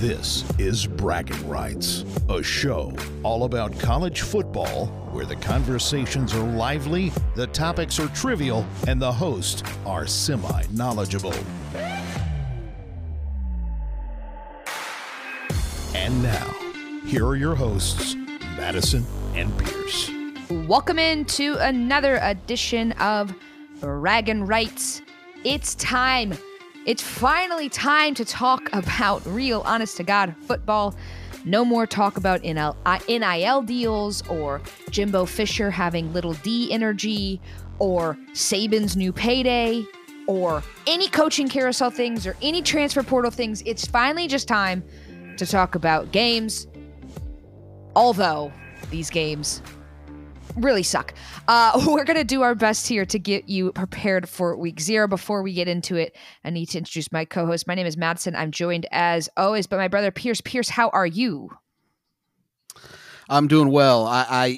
This is Bragging Rights, a show all about college football where the conversations are lively, the topics are trivial, and the hosts are semi-knowledgeable. And now, here are your hosts, Madison and Pierce. Welcome into another edition of Bragging Rights. It's time. It's finally time to talk about real, honest-to-God football. No more talk about NIL deals or Jimbo Fisher having little D energy or Saban's new payday or any coaching carousel things or any transfer portal things. It's finally just time to talk about games, although these games really suck. We're going to do our best here to get you prepared for week zero. Before we get into it, I need to introduce my co-host. My name is Madison. I'm joined as always by my brother, Pierce. Pierce, how are you? I'm doing well. I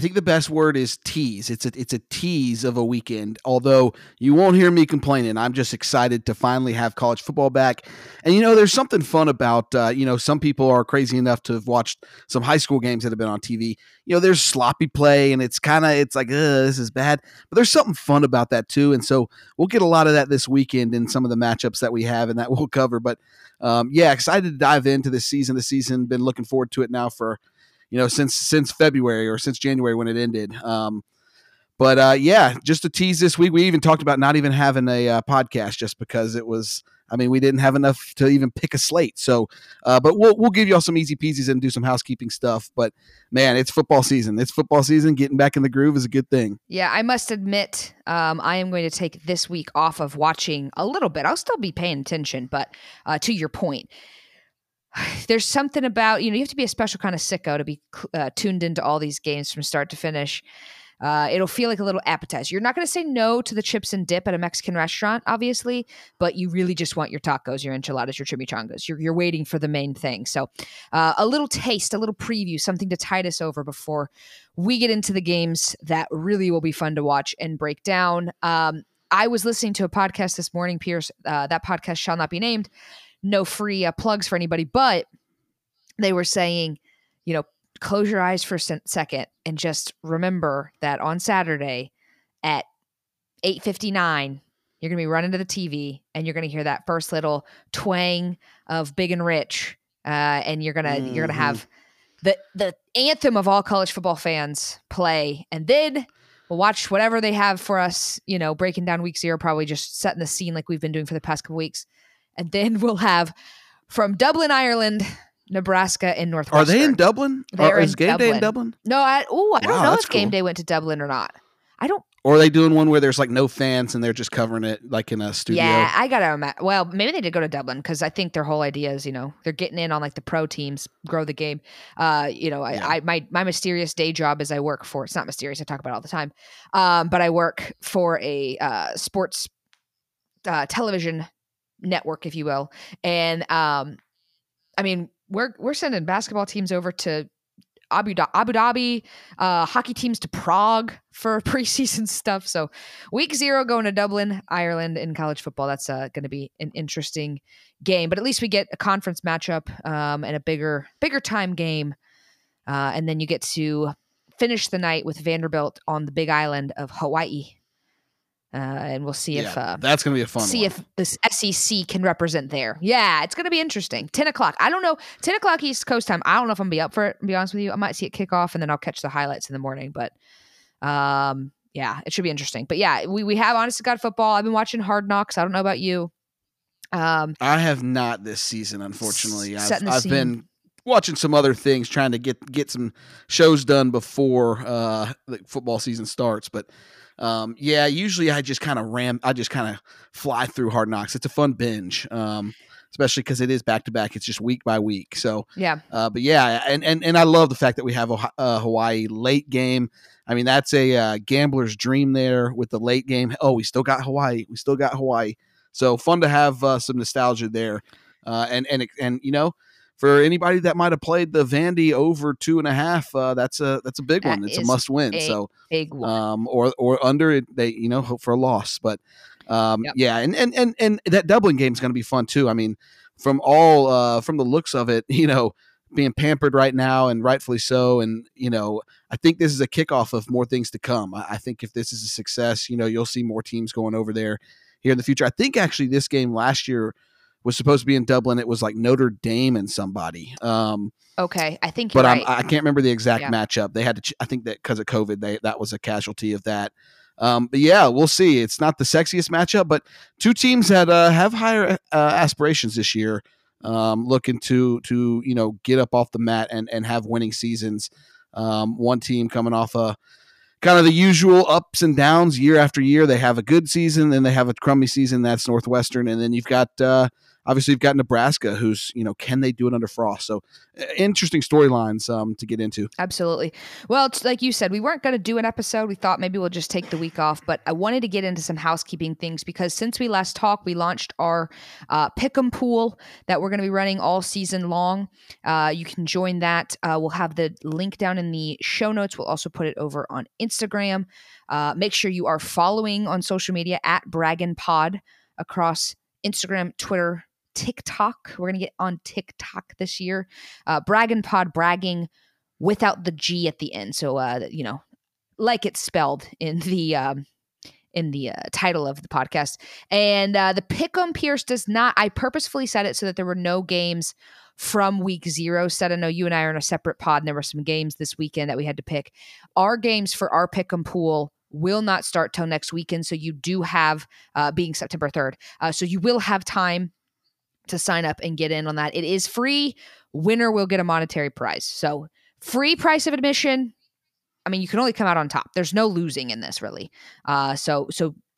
think the best word is tease. It's a tease of a weekend, although you won't hear me complaining. I'm just excited to finally have college football back. And, you know, there's something fun about, some people are crazy enough to have watched some high school games that have been on TV. You know, there's sloppy play and it's like, this is bad, but there's something fun about that too. And so we'll get a lot of that this weekend in some of the matchups that we have and that we'll cover. But excited to dive into this season. Been looking forward to it now for, since February or since January when it ended. Just to tease this week, we even talked about not even having a podcast just because we didn't have enough to even pick a slate. So, but we'll give y'all some easy peasies and do some housekeeping stuff. But man, it's football season. Getting back in the groove is a good thing. Yeah, I must admit, I am going to take this week off of watching a little bit. I'll still be paying attention, but to your point, there's something about, you have to be a special kind of sicko to be tuned into all these games from start to finish. It'll feel like a little appetizer. You're not going to say no to the chips and dip at a Mexican restaurant, obviously, but you really just want your tacos, your enchiladas, your chimichangas. You're waiting for the main thing. So a little taste, a little preview, something to tide us over before we get into the games that really will be fun to watch and break down. I was listening to a podcast this morning, Pierce. That podcast shall not be named. No free plugs for anybody, but they were saying, close your eyes for a second and just remember that on Saturday at 8:59, you're going to be running to the TV and you're going to hear that first little twang of Big and Rich, and you're gonna have the anthem of all college football fans play, and then we'll watch whatever they have for us. Breaking down week zero, probably just setting the scene like we've been doing for the past couple weeks. And then we'll have from Dublin, Ireland, Nebraska, and Northwestern. Are they in Dublin? Is game day in Dublin? No, I don't know if game day went to Dublin or not. I don't. Or are they doing one where there's like no fans and they're just covering it like in a studio? Yeah, I got to imagine. Well, maybe they did go to Dublin because I think their whole idea is, they're getting in on like the pro teams, grow the game. My mysterious day job is I work for, it's not mysterious, I talk about it all the time, but I work for a sports television network, if you will, and we're sending basketball teams over to Abu Dhabi, hockey teams to Prague for preseason stuff. So week zero going to Dublin, Ireland in college football. That's going to be an interesting game, but at least we get a conference matchup and a bigger time game, and then you get to finish the night with Vanderbilt on the Big Island of Hawaii. And we'll see if that's going to be a fun. See if the SEC can represent there. Yeah, it's going to be interesting. 10:00. I don't know. 10:00 East Coast time. I don't know if I'm going to be up for it, to be honest with you. I might see it kick off and then I'll catch the highlights in the morning. But it should be interesting. But yeah, we have honest to God football. I've been watching Hard Knocks. I don't know about you. I have not this season, unfortunately. I've been watching some other things, trying to get some shows done before the football season starts. But usually I just kind of fly through Hard Knocks. It's a fun binge, especially because it is back to back. It's just week by week. So yeah. And I love the fact that we have a Hawaii late game. I mean, that's a gambler's dream there with the late game. Oh, we still got Hawaii. So fun to have some nostalgia there, and for anybody that might have played the Vandy over 2.5, that's a big one. It's a must win. So big one. Or under it, they hope for a loss. But that Dublin game is going to be fun too. I mean, from all from the looks of it, you know, being pampered right now, and rightfully so. And, you know, I think this is a kickoff of more things to come. I think if this is a success, you know, you'll see more teams going over there here in the future. I think actually this game last year was supposed to be in Dublin. It was like Notre Dame and somebody. Okay. I think, but right. I can't remember the exact matchup. They had to, I think that because of COVID, that was a casualty of that. But yeah, we'll see. It's not the sexiest matchup, but two teams that have higher aspirations this year. Looking to you know, get up off the mat and have winning seasons. One team coming off a kind of the usual ups and downs year after year. They have a good season, then they have a crummy season. That's Northwestern, and then you've got obviously you've got Nebraska, who's, you know, can they do it under Frost? So interesting storylines to get into. Absolutely. Well, it's like you said, we weren't going to do an episode. We thought maybe we'll just take the week off, but I wanted to get into some housekeeping things because since we last talked, we launched our Pick'em pool that we're going to be running all season long. You can join that. We'll have the link down in the show notes. We'll also put it over on Instagram. Make sure you are following on social media at Braggin Pod across Instagram, Twitter, TikTok. We're going to get on TikTok this year. Braggin Pod, bragging without the G at the end. So, you know, like it's spelled in the title of the podcast. And the Pick'em Pierce does not, I purposefully said it so that there were no games from week 0 said. I know you and I are in a separate pod and there were some games this weekend that we had to pick. Our games for our Pick'em pool will not start till next weekend. So you do have, being September 3rd. So you will have time to sign up and get in on that. It is free. Winner will get a monetary prize. So free price of admission. I mean, you can only come out on top. There's no losing in this really. So,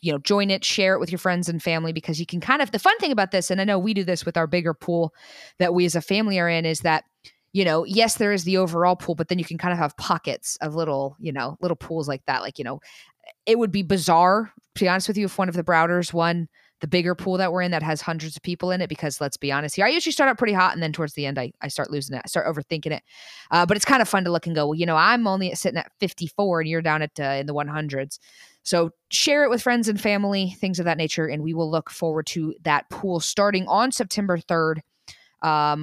you know, join it, share it with your friends and family, because you can kind of, the fun thing about this, and I know we do this with our bigger pool that we as a family are in, is that, you know, yes, there is the overall pool, but then you can kind of have pockets of little, you know, little pools like that. Like, you know, it would be bizarre, to be honest with you, if one of the Browders won the bigger pool that we're in that has hundreds of people in it, because let's be honest here, I usually start out pretty hot and then towards the end, I start losing it. I start overthinking it. But it's kind of fun to look and go, well, you know, I'm only sitting at 54 and you're down at in the 100s. So share it with friends and family, things of that nature. And we will look forward to that pool starting on September 3rd.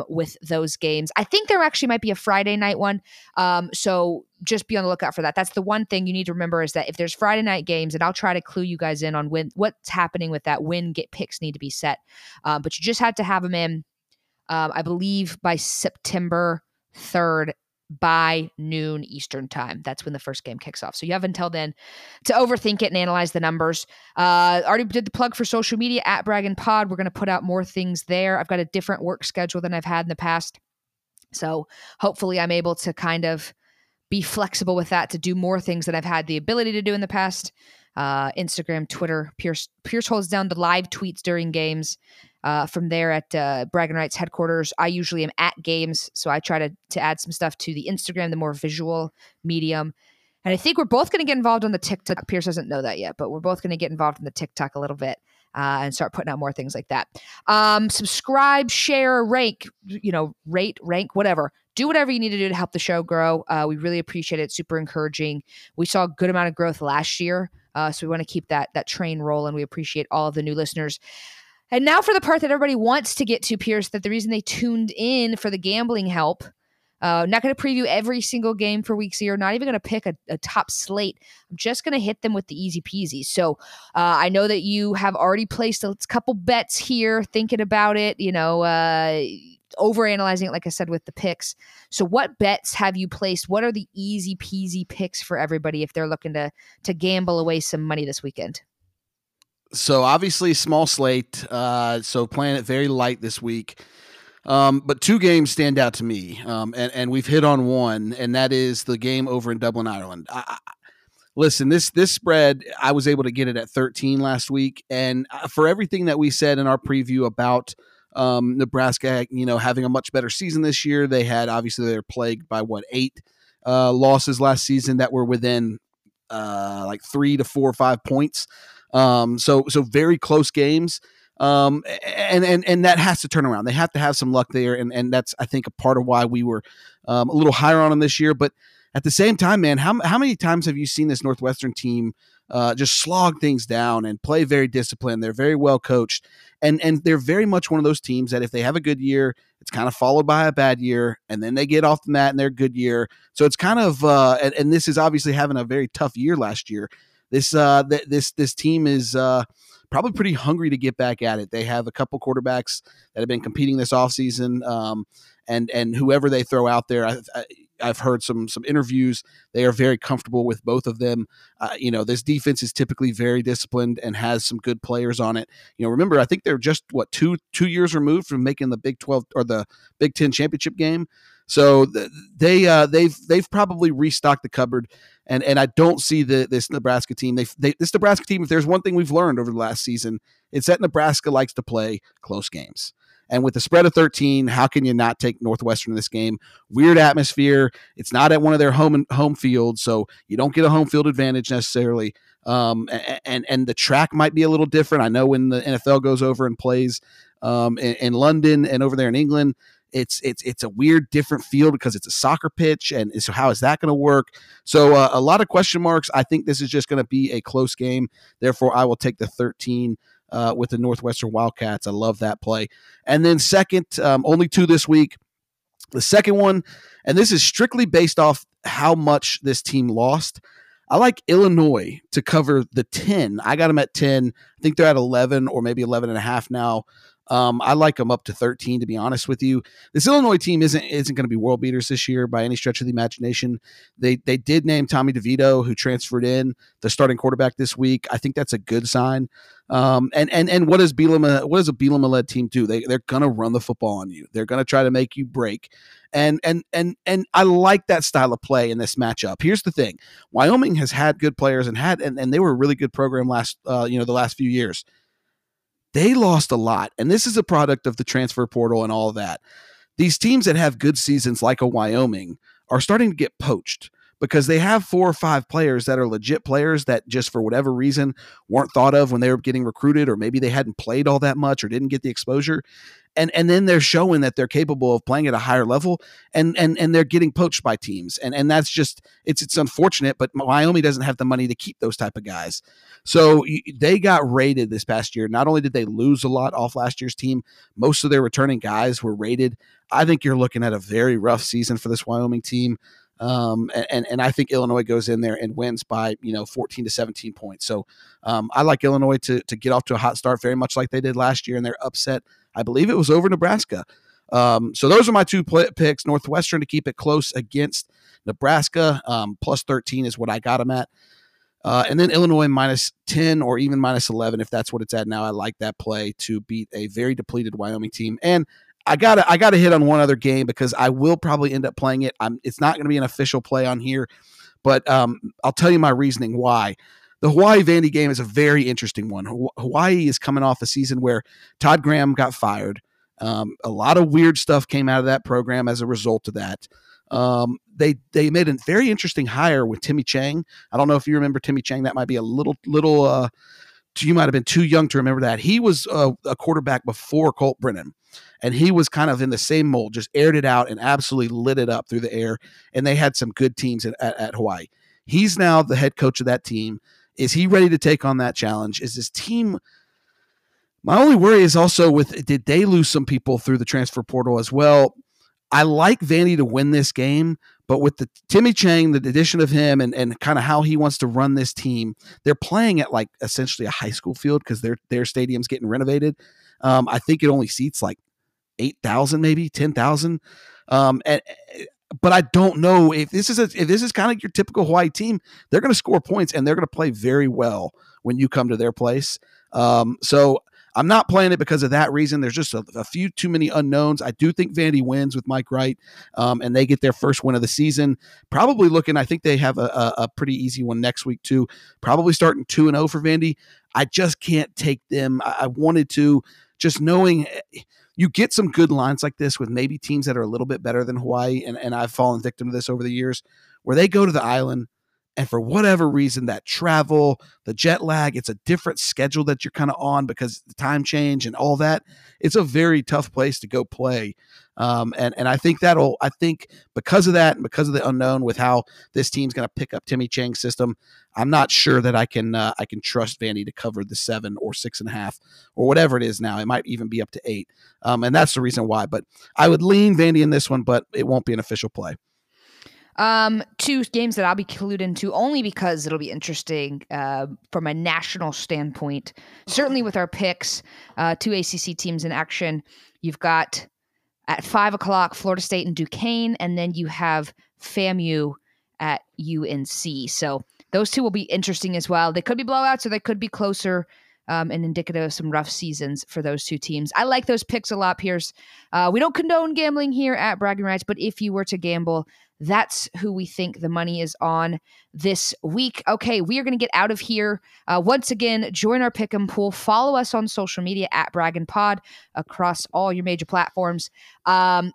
With those games. I think there actually might be a Friday night one. So just be on the lookout for that. That's the one thing you need to remember, is that if there's Friday night games, and I'll try to clue you guys in on when, what's happening with that, when picks need to be set. But you just had to have them in, I believe by September 3rd by noon Eastern time. That's when the first game kicks off. So you have until then to overthink it and analyze the numbers. Already did the plug for social media at Braggin Pod. We're going to put out more things there. I've got a different work schedule than I've had in the past. So hopefully I'm able to kind of be flexible with that, to do more things that I've had the ability to do in the past. Instagram, Twitter, Pierce holds down the live tweets during games. From there at Bragging Rights headquarters, I usually am at games, so I try to add some stuff to the Instagram, the more visual medium. And I think we're both going to get involved on the TikTok. Pierce doesn't know that yet, but we're both going to get involved in the TikTok a little bit and start putting out more things like that. Subscribe, share, rank, you know, rate, rank, whatever. Do whatever you need to do to help the show grow. We really appreciate it. Super encouraging. We saw a good amount of growth last year, so we want to keep that train rolling. We appreciate all of the new listeners. And now for the part that everybody wants to get to, Pierce, that the reason they tuned in for the gambling help. Not going to preview every single game for week 0. Not even going to pick a top slate. I'm just going to hit them with the easy peasy. So I know that you have already placed a couple bets here, thinking about it, you know, overanalyzing it, like I said, with the picks. So what bets have you placed? What are the easy peasy picks for everybody if they're looking to gamble away some money this weekend? So obviously small slate, so playing it very light this week. But two games stand out to me, and we've hit on one, and that is the game over in Dublin, Ireland. Listen, this spread, I was able to get it at 13 last week, and for everything that we said in our preview about Nebraska, you know, having a much better season this year, they had, obviously they're plagued by what, 8 losses last season that were within like 3 to 4 or 5 points. So very close games. And that has to turn around. They have to have some luck there. And that's, I think, a part of why we were a little higher on them this year. But at the same time, man, how many times have you seen this Northwestern team just slog things down and play very disciplined. They're very well coached, and they're very much one of those teams that if they have a good year, it's kind of followed by a bad year, and then they get off the mat in their good year. So it's kind of and this is obviously having a very tough year last year. This team is probably pretty hungry to get back at it. They have a couple quarterbacks that have been competing this offseason, and whoever they throw out there, I've heard some interviews. They are very comfortable with both of them. This defense is typically very disciplined and has some good players on it. You know, remember, I think they're just two years removed from making the Big 12 or the Big 10 championship game. So they've probably restocked the cupboard, and I don't see this Nebraska team. This Nebraska team, if there's one thing we've learned over the last season, it's that Nebraska likes to play close games. And with the spread of 13, how can you not take Northwestern in this game? Weird atmosphere. It's not at one of their home fields, so you don't get a home field advantage necessarily. And the track might be a little different. I know when the NFL goes over and plays in London and over there in England, it's a weird different field because it's a soccer pitch. And so how is that going to work? So a lot of question marks. I think this is just going to be a close game. Therefore, I will take the 13. With the Northwestern Wildcats. I love that play. And then second, only two this week. The second one, and this is strictly based off how much this team lost. I like Illinois to cover the 10. I got them at 10. I think they're at 11 or maybe 11.5 now. I like them up to 13, to be honest with you. This Illinois team isn't going to be world beaters this year by any stretch of the imagination. They did name Tommy DeVito, who transferred in, the starting quarterback this week. I think that's a good sign. And what does Bielema? What does a Bielema-led team do? They're going to run the football on you. They're going to try to make you break. And I like that style of play in this matchup. Here's the thing: Wyoming has had good players and they were a really good program the last few years. They lost a lot, and this is a product of the transfer portal and all of that. These teams that have good seasons like a Wyoming are starting to get poached because they have 4 or 5 players that are legit players that just for whatever reason weren't thought of when they were getting recruited, or maybe they hadn't played all that much or didn't get the exposure. And then they're showing that they're capable of playing at a higher level, and they're getting poached by teams. And that's just it's unfortunate, but Wyoming doesn't have the money to keep those type of guys. So they got raided this past year. Not only did they lose a lot off last year's team, most of their returning guys were raided. I think you're looking at a very rough season for this Wyoming team. And I think Illinois goes in there and wins by 14 to 17 points. So I like Illinois to get off to a hot start, very much like they did last year in their upset. I believe it was over Nebraska. So those are my two picks. Northwestern to keep it close against Nebraska, plus 13 is what I got them at. And then Illinois minus 10 or even minus 11, if that's what it's at now. I like that play to beat a very depleted Wyoming team. And I gotta hit on one other game because I will probably end up playing it. It's not going to be an official play on here, but I'll tell you my reasoning why. The Hawaii-Vandy game is a very interesting one. Hawaii is coming off a season where Todd Graham got fired. A lot of weird stuff came out of that program as a result of that. They made a very interesting hire with Timmy Chang. I don't know if you remember Timmy Chang. That might be a little. You might have been too young to remember that. He was a quarterback before Colt Brennan, and he was kind of in the same mold, just aired it out and absolutely lit it up through the air, and they had some good teams at Hawaii. He's now the head coach of that team. Is he ready to take on that challenge? Is this team – my only worry is also with did they lose some people through the transfer portal as well? I like Vandy to win this game, but with the Timmy Chang, the addition of him and kind of how he wants to run this team, they're playing at like essentially a high school field because their stadium's getting renovated. I think it only seats like 8,000 maybe, 10,000. But I don't know if this is kind of your typical Hawaii team. They're going to score points and they're going to play very well when you come to their place. So I'm not playing it because of that reason. There's just a few too many unknowns. I do think Vandy wins with Mike Wright, and they get their first win of the season. Probably looking, I think they have a pretty easy one next week too. Probably starting 2-0 for Vandy. I just can't take them. I wanted to, just knowing. You get some good lines like this with maybe teams that are a little bit better than Hawaii, and I've fallen victim to this over the years, where they go to the island, and for whatever reason, that travel, the jet lag, it's a different schedule that you're kind of on because the time change and all that. It's a very tough place to go play. And I think that'll, I think because of that and because of the unknown with how this team's going to pick up Timmy Chang's system, I'm not sure that I can trust Vandy to cover the 7 or 6.5 or whatever it is now. It might even be up to 8. And that's the reason why, but I would lean Vandy in this one, but it won't be an official play. Two games that I'll be clued into only because it'll be interesting from a national standpoint. Certainly with our picks, two ACC teams in action. You've got at 5:00, Florida State and Duquesne, and then you have FAMU at UNC. So those two will be interesting as well. They could be blowouts or they could be closer and indicative of some rough seasons for those two teams. I like those picks a lot, Pierce. We don't condone gambling here at Bragging Rights, but if you were to gamble, that's who we think the money is on this week. Okay, we are going to get out of here. Once again, join our pick and pool. Follow us on social media at Bragging Pod across all your major platforms. And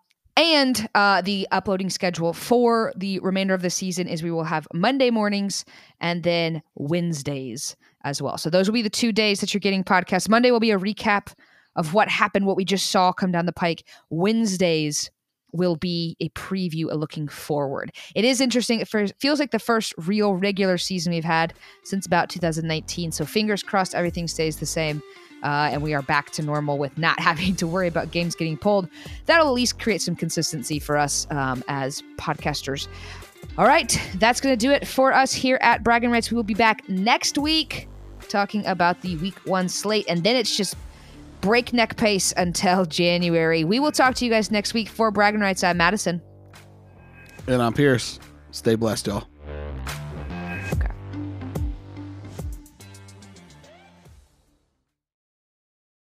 the uploading schedule for the remainder of the season is we will have Monday mornings and then Wednesdays as well. So those will be the 2 days that you're getting podcasts. Monday will be a recap of what happened, what we just saw come down the pike. Wednesdays will be a preview, a looking forward. It is interesting. It feels like the first real regular season we've had since about 2019. So fingers crossed everything stays the same. And we are back to normal with not having to worry about games getting pulled. That'll at least create some consistency for us as podcasters. All right, that's going to do it for us here at Bragging Rights. We will be back next week talking about the week 1 slate, and then it's just breakneck pace until January. We will talk to you guys next week for Bragging Rights. I'm Madison. And I'm Pierce. Stay blessed, y'all.